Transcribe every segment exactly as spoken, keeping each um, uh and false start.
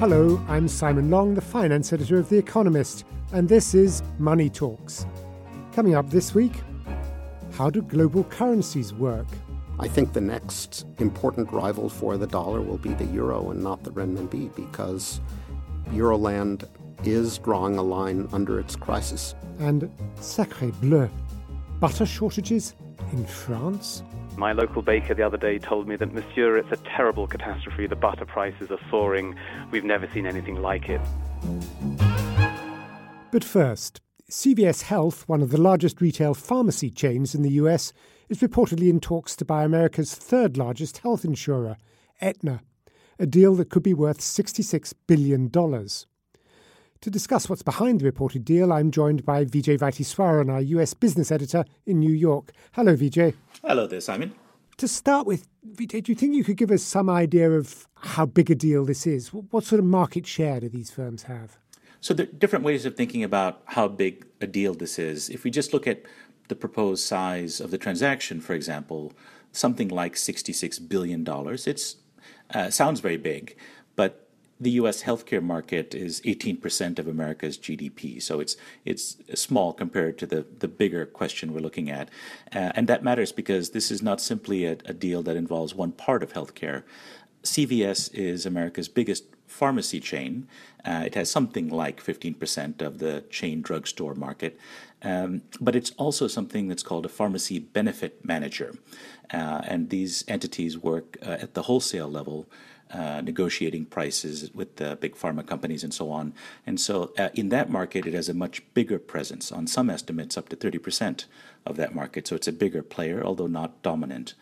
Hello, I'm Simon Long, the finance editor of The Economist, and this is Money Talks. Coming up this week, how do global currencies work? I think the next important rival for the dollar will be the euro and not the renminbi, because Euroland is drawing a line under its crisis. And sacre bleu, butter shortages in France? My local baker the other day told me that, "Monsieur, it's a terrible catastrophe. The butter prices are soaring. We've never seen anything like it." But first, C V S Health, one of the largest retail pharmacy chains in the U S, is reportedly in talks to buy America's third largest health insurer, Aetna, a deal that could be worth sixty-six billion dollars. To discuss what's behind the reported deal, I'm joined by Vijay Vaitheeswaran, our U S business editor in New York. Hello, Vijay. Hello there, Simon. To start with, Vijay, do you think you could give us some idea of how big a deal this is? What sort of market share do these firms have? So there are different ways of thinking about how big a deal this is. If we just look at the proposed size of the transaction, for example, something like sixty-six billion dollars, it uh, sounds very big, but the U S healthcare market is eighteen percent of America's G D P, so it's it's small compared to the, the bigger question we're looking at. Uh, and that matters because this is not simply a, a deal that involves one part of healthcare. C V S is America's biggest pharmacy chain. Uh, it has something like fifteen percent of the chain drugstore market, um, but it's also something that's called a pharmacy benefit manager. Uh, and these entities work uh, at the wholesale level, uh, negotiating prices with the big pharma companies and so on. And so uh, in that market, it has a much bigger presence, on some estimates up to thirty percent of that market. So it's a bigger player, although not dominant.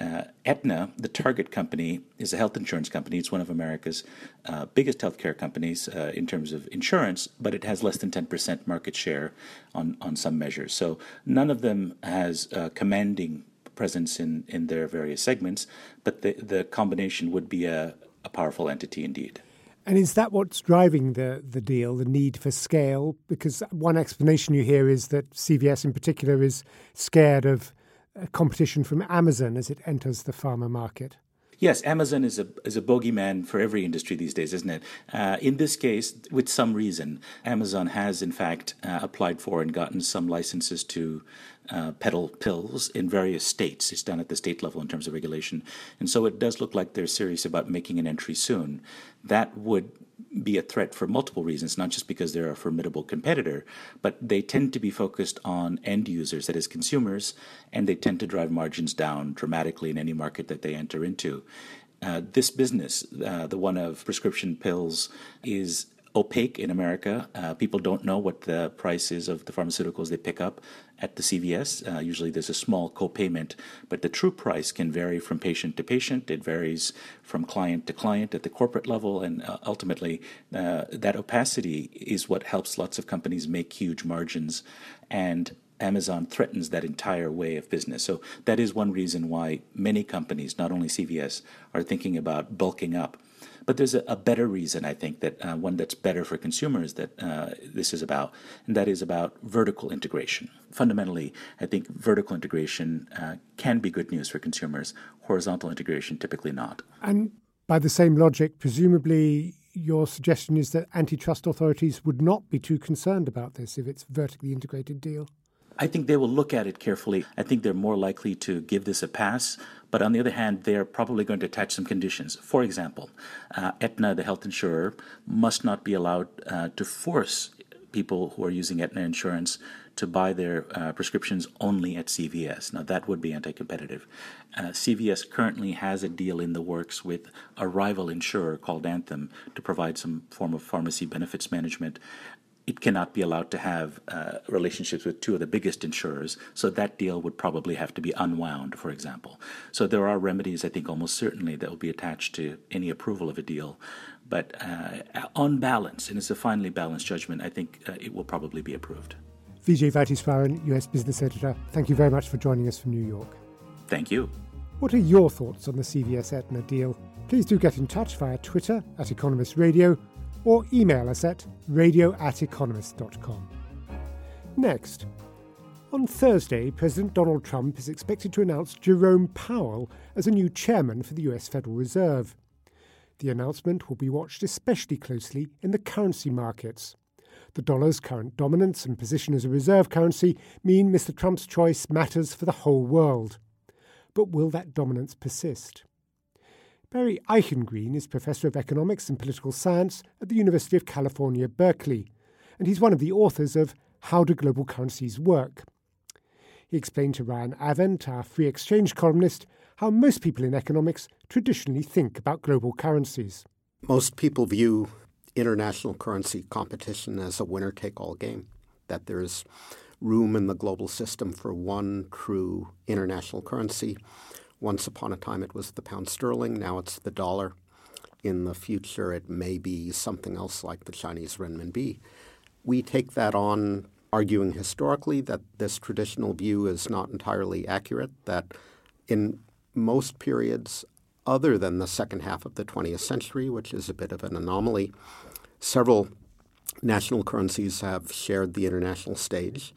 Uh, Aetna, the target company, is a health insurance company. It's one of America's uh, biggest healthcare companies uh, in terms of insurance, but it has less than ten percent market share on, on some measures. So none of them has a commanding presence in, in their various segments, but the, the combination would be a, a powerful entity indeed. And is that what's driving the, the deal, the need for scale? Because one explanation you hear is that C V S in particular is scared of competition from Amazon as it enters the pharma market. Yes, Amazon is a is a bogeyman for every industry these days, isn't it? Uh, in this case, with some reason, Amazon has in fact uh, applied for and gotten some licenses to uh, peddle pills in various states. It's done at the state level in terms of regulation, and so it does look like they're serious about making an entry soon. That would be a threat for multiple reasons, not just because they're a formidable competitor, but they tend to be focused on end users, that is consumers, and they tend to drive margins down dramatically in any market that they enter into. Uh, this business, uh, the one of prescription pills, is opaque in America. Uh, people don't know what the price is of the pharmaceuticals they pick up at the C V S. Uh, usually there's a small co-payment, but the true price can vary from patient to patient. It varies from client to client at the corporate level, and uh, ultimately uh, that opacity is what helps lots of companies make huge margins, and Amazon threatens that entire way of business. So that is one reason why many companies, not only C V S, are thinking about bulking up. But there's a, a better reason, I think, that uh, one that's better for consumers that uh, this is about, and that is about vertical integration. Fundamentally, I think vertical integration uh, can be good news for consumers, horizontal integration typically not. And by the same logic, presumably your suggestion is that antitrust authorities would not be too concerned about this if it's a vertically integrated deal? I think they will look at it carefully. I think they're more likely to give this a pass. But on the other hand, they're probably going to attach some conditions. For example, uh, Aetna, the health insurer, must not be allowed uh, to force people who are using Aetna insurance to buy their uh, prescriptions only at C V S. Now, that would be anti-competitive. Uh, C V S currently has a deal in the works with a rival insurer called Anthem to provide some form of pharmacy benefits management. it cannot be allowed to have uh, relationships with two of the biggest insurers, so that deal would probably have to be unwound, for example. So there are remedies, I think, almost certainly that will be attached to any approval of a deal. But uh, on balance, and it's a finely balanced judgment, I think uh, it will probably be approved. Vijay Vaitheeswaran, U S Business Editor, thank you very much for joining us from New York. Thank you. What are your thoughts on the C V S Aetna deal? Please do get in touch via Twitter at Economist Radio, or email us at radio at economist dot com. Next, on Thursday, President Donald Trump is expected to announce Jerome Powell as a new chairman for the U S Federal Reserve. The announcement will be watched especially closely in the currency markets. The dollar's current dominance and position as a reserve currency mean Mister Trump's choice matters for the whole world. But will that dominance persist? Barry Eichengreen is Professor of Economics and Political Science at the University of California, Berkeley, and he's one of the authors of How Do Global Currencies Work? He explained to Ryan Avent, our free exchange columnist, how most people in economics traditionally think about global currencies. Most people view international currency competition as a winner-take-all game, that there is room in the global system for one true international currency. Once upon a time, it was the pound sterling. Now it's the dollar. In the future, it may be something else like the Chinese renminbi. We take that on, arguing historically that this traditional view is not entirely accurate, that in most periods other than the second half of the twentieth century, which is a bit of an anomaly, several national currencies have shared the international stage.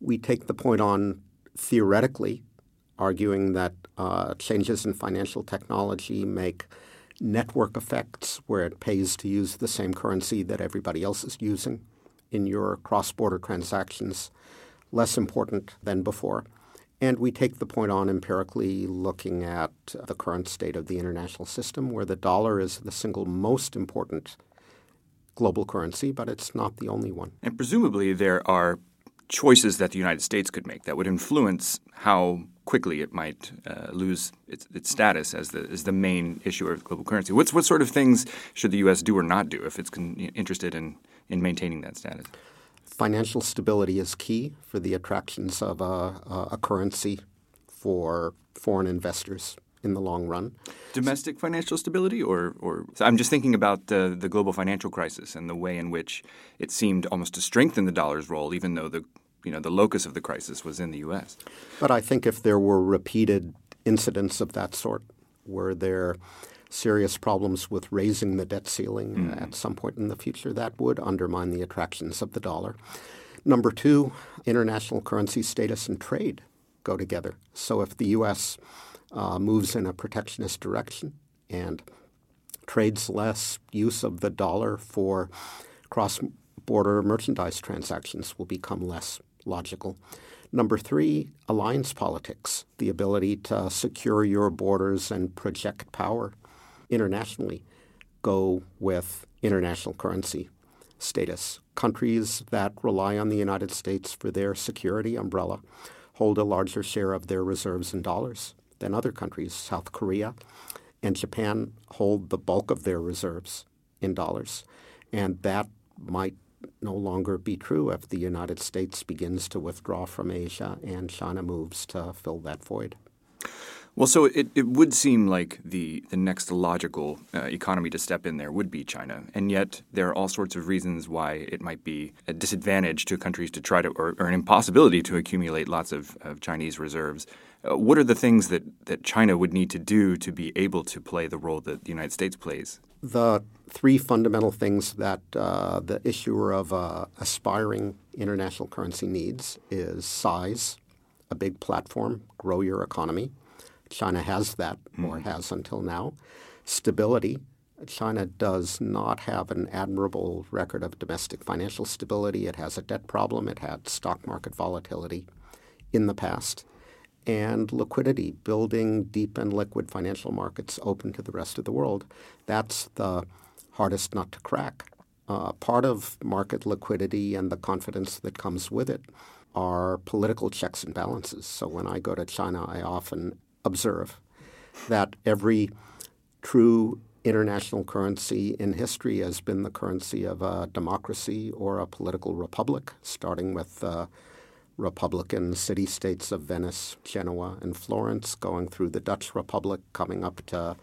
We take the point on theoretically, arguing that uh, changes in financial technology make network effects where it pays to use the same currency that everybody else is using in your cross-border transactions less important than before. And we take the point on empirically looking at the current state of the international system where the dollar is the single most important global currency, but it's not the only one. And presumably there are choices that the United States could make that would influence how quickly it might uh, lose its, its status as the as the main issuer of global currency. What's what sort of things should the U S do or not do if it's con- interested in, in maintaining that status? Financial stability is key for the attractions of a, a currency for foreign investors in the long run. Domestic financial stability, or, or – I'm just thinking about the, the global financial crisis and the way in which it seemed almost to strengthen the dollar's role, even though the you know the locus of the crisis was in the U S. But I think if there were repeated incidents of that sort, were there serious problems with raising the debt ceiling mm. at some point in the future, that would undermine the attractions of the dollar. Number two, international currency status and trade go together. So if the U S Uh, moves in a protectionist direction and trades less, use of the dollar for cross-border merchandise transactions will become less logical. Number three, alliance politics, the ability to secure your borders and project power internationally, go with international currency status. Countries that rely on the United States for their security umbrella hold a larger share of their reserves in dollars than other countries. South Korea and Japan hold the bulk of their reserves in dollars. And that might no longer be true if the United States begins to withdraw from Asia and China moves to fill that void. Well, so it, it would seem like the, the next logical uh, economy to step in there would be China. And yet there are all sorts of reasons why it might be a disadvantage to countries to try to – or an impossibility to accumulate lots of, of Chinese reserves. Uh, what are the things that, that China would need to do to be able to play the role that the United States plays? The three fundamental things that uh, the issuer of uh, aspiring international currency needs is size, a big platform, grow your economy. China has that, or has until now. Stability. China does not have an admirable record of domestic financial stability. It has a debt problem. It had stock market volatility in the past. And liquidity, building deep and liquid financial markets open to the rest of the world. That's the hardest nut to crack. Uh, part of market liquidity and the confidence that comes with it are political checks and balances. So when I go to China, I often observe that every true international currency in history has been the currency of a democracy or a political republic, starting with uh, Republican city-states of Venice, Genoa, and Florence, going through the Dutch Republic, coming up to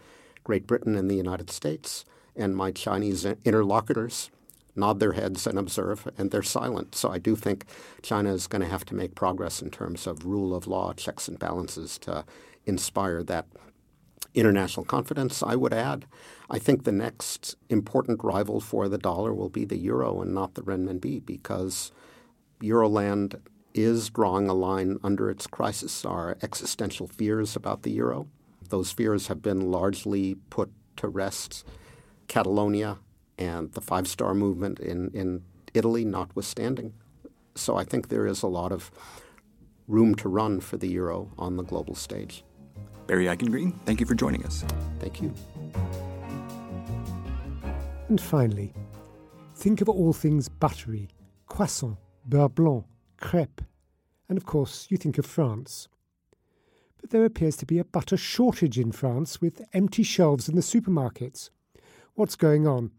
Great Britain and the United States. And my Chinese interlocutors nod their heads and observe, and they're silent. So I do think China is going to have to make progress in terms of rule of law, checks and balances to inspire that international confidence. I would add, I think the next important rival for the dollar will be the euro and not the renminbi, because Euroland is drawing a line under its crisis, our existential fears about the euro. Those fears have been largely put to rest. Catalonia and the five-star movement in, in Italy notwithstanding. So I think there is a lot of room to run for the euro on the global stage. Barry Eichengreen, thank you for joining us. Thank you. And finally, think of all things buttery, croissant, beurre blanc, crêpe, and of course you think of France. But there appears to be a butter shortage in France with empty shelves in the supermarkets. What's going on?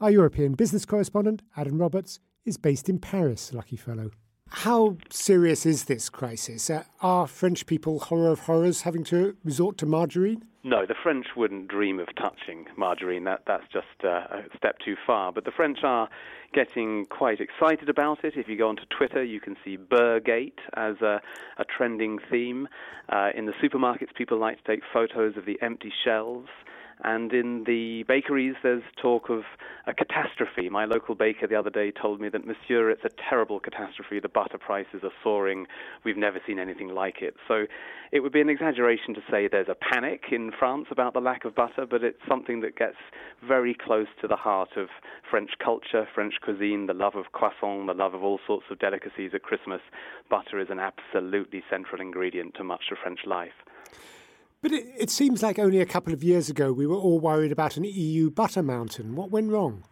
Our European business correspondent, Adam Roberts, is based in Paris, lucky fellow. How serious is this crisis? Uh, are French people, horror of horrors, having to resort to margarine? No, the French wouldn't dream of touching margarine. That, that's just uh, a step too far. But the French are getting quite excited about it. If you go onto Twitter, you can see Beurregate as a, a trending theme. Uh, in the supermarkets, people like to take photos of the empty shelves. And in the bakeries, there's talk of a catastrophe. My local baker the other day told me that, "Monsieur, it's a terrible catastrophe. The butter prices are soaring. We've never seen anything like it." So it would be an exaggeration to say there's a panic in France about the lack of butter, but it's something that gets very close to the heart of French culture, French cuisine, the love of croissant, the love of all sorts of delicacies at Christmas. Butter is an absolutely central ingredient to much of French life. But it, it seems like only a couple of years ago we were all worried about an E U butter mountain. What went wrong?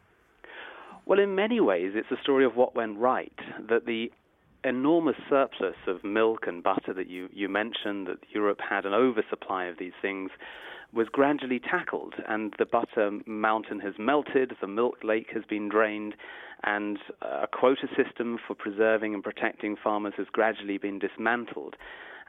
Well, in many ways, it's a story of what went right, that the enormous surplus of milk and butter that you, you mentioned, that Europe had an oversupply of these things, was gradually tackled. And the butter mountain has melted, the milk lake has been drained, and a quota system for preserving and protecting farmers has gradually been dismantled.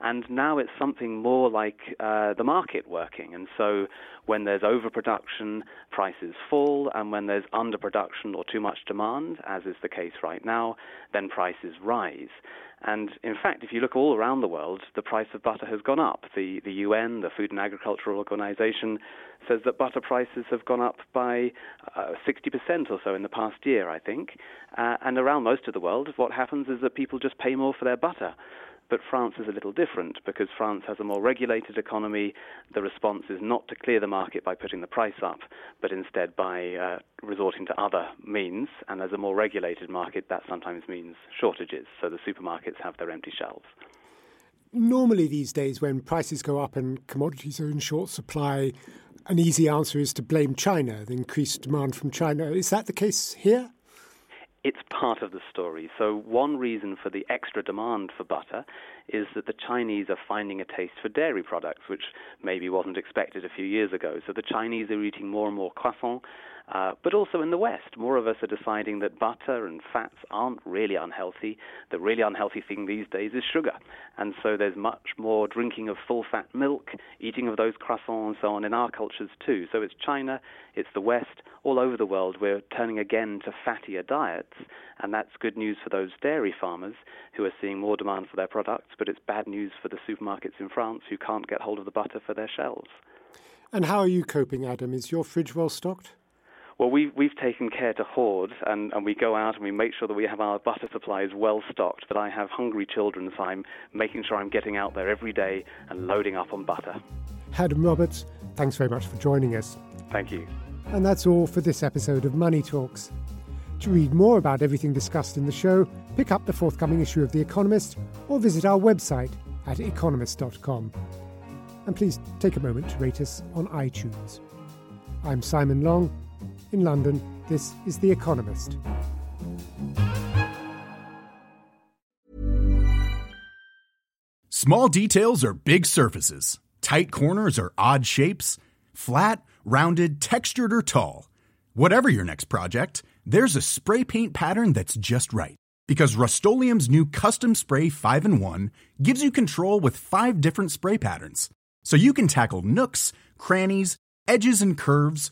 And now it's something more like uh, the market working. And so when there's overproduction, prices fall. And when there's underproduction or too much demand, as is the case right now, then prices rise. And in fact, if you look all around the world, the price of butter has gone up. The, the U N, the Food and Agricultural Organization, says that butter prices have gone up by uh, sixty percent or so in the past year, I think. Uh, and around most of the world, what happens is that people just pay more for their butter. But France is a little different because France has a more regulated economy. The response is not to clear the market by putting the price up, but instead by uh, resorting to other means. And as a more regulated market, that sometimes means shortages. So the supermarkets have their empty shelves. Normally these days when prices go up and commodities are in short supply, an easy answer is to blame China, the increased demand from China. Is that the case here? It's part of the story. So one reason for the extra demand for butter is that the Chinese are finding a taste for dairy products, which maybe wasn't expected a few years ago. So the Chinese are eating more and more croissant, uh, but also in the West, more of us are deciding that butter and fats aren't really unhealthy. The really unhealthy thing these days is sugar. And so there's much more drinking of full-fat milk, eating of those croissants and so on in our cultures too. So it's China, it's the West, all over the world we're turning again to fattier diets. And that's good news for those dairy farmers who are seeing more demand for their products, but it's bad news for the supermarkets in France who can't get hold of the butter for their shelves. And how are you coping, Adam? Is your fridge well stocked? Well, we've, we've taken care to hoard, and, and we go out and we make sure that we have our butter supplies well stocked, but I have hungry children, so I'm making sure I'm getting out there every day and loading up on butter. Adam Roberts, thanks very much for joining us. Thank you. And that's all for this episode of Money Talks. To read more about everything discussed in the show, pick up the forthcoming issue of The Economist or visit our website at economist dot com. And please take a moment to rate us on iTunes. I'm Simon Long. In London, this is The Economist. Small details are big surfaces. Tight corners are odd shapes. Flat, rounded, textured, or tall. Whatever your next project, there's a spray paint pattern that's just right. Because Rust-Oleum's new Custom Spray five in one gives you control with five different spray patterns. So you can tackle nooks, crannies, edges, and curves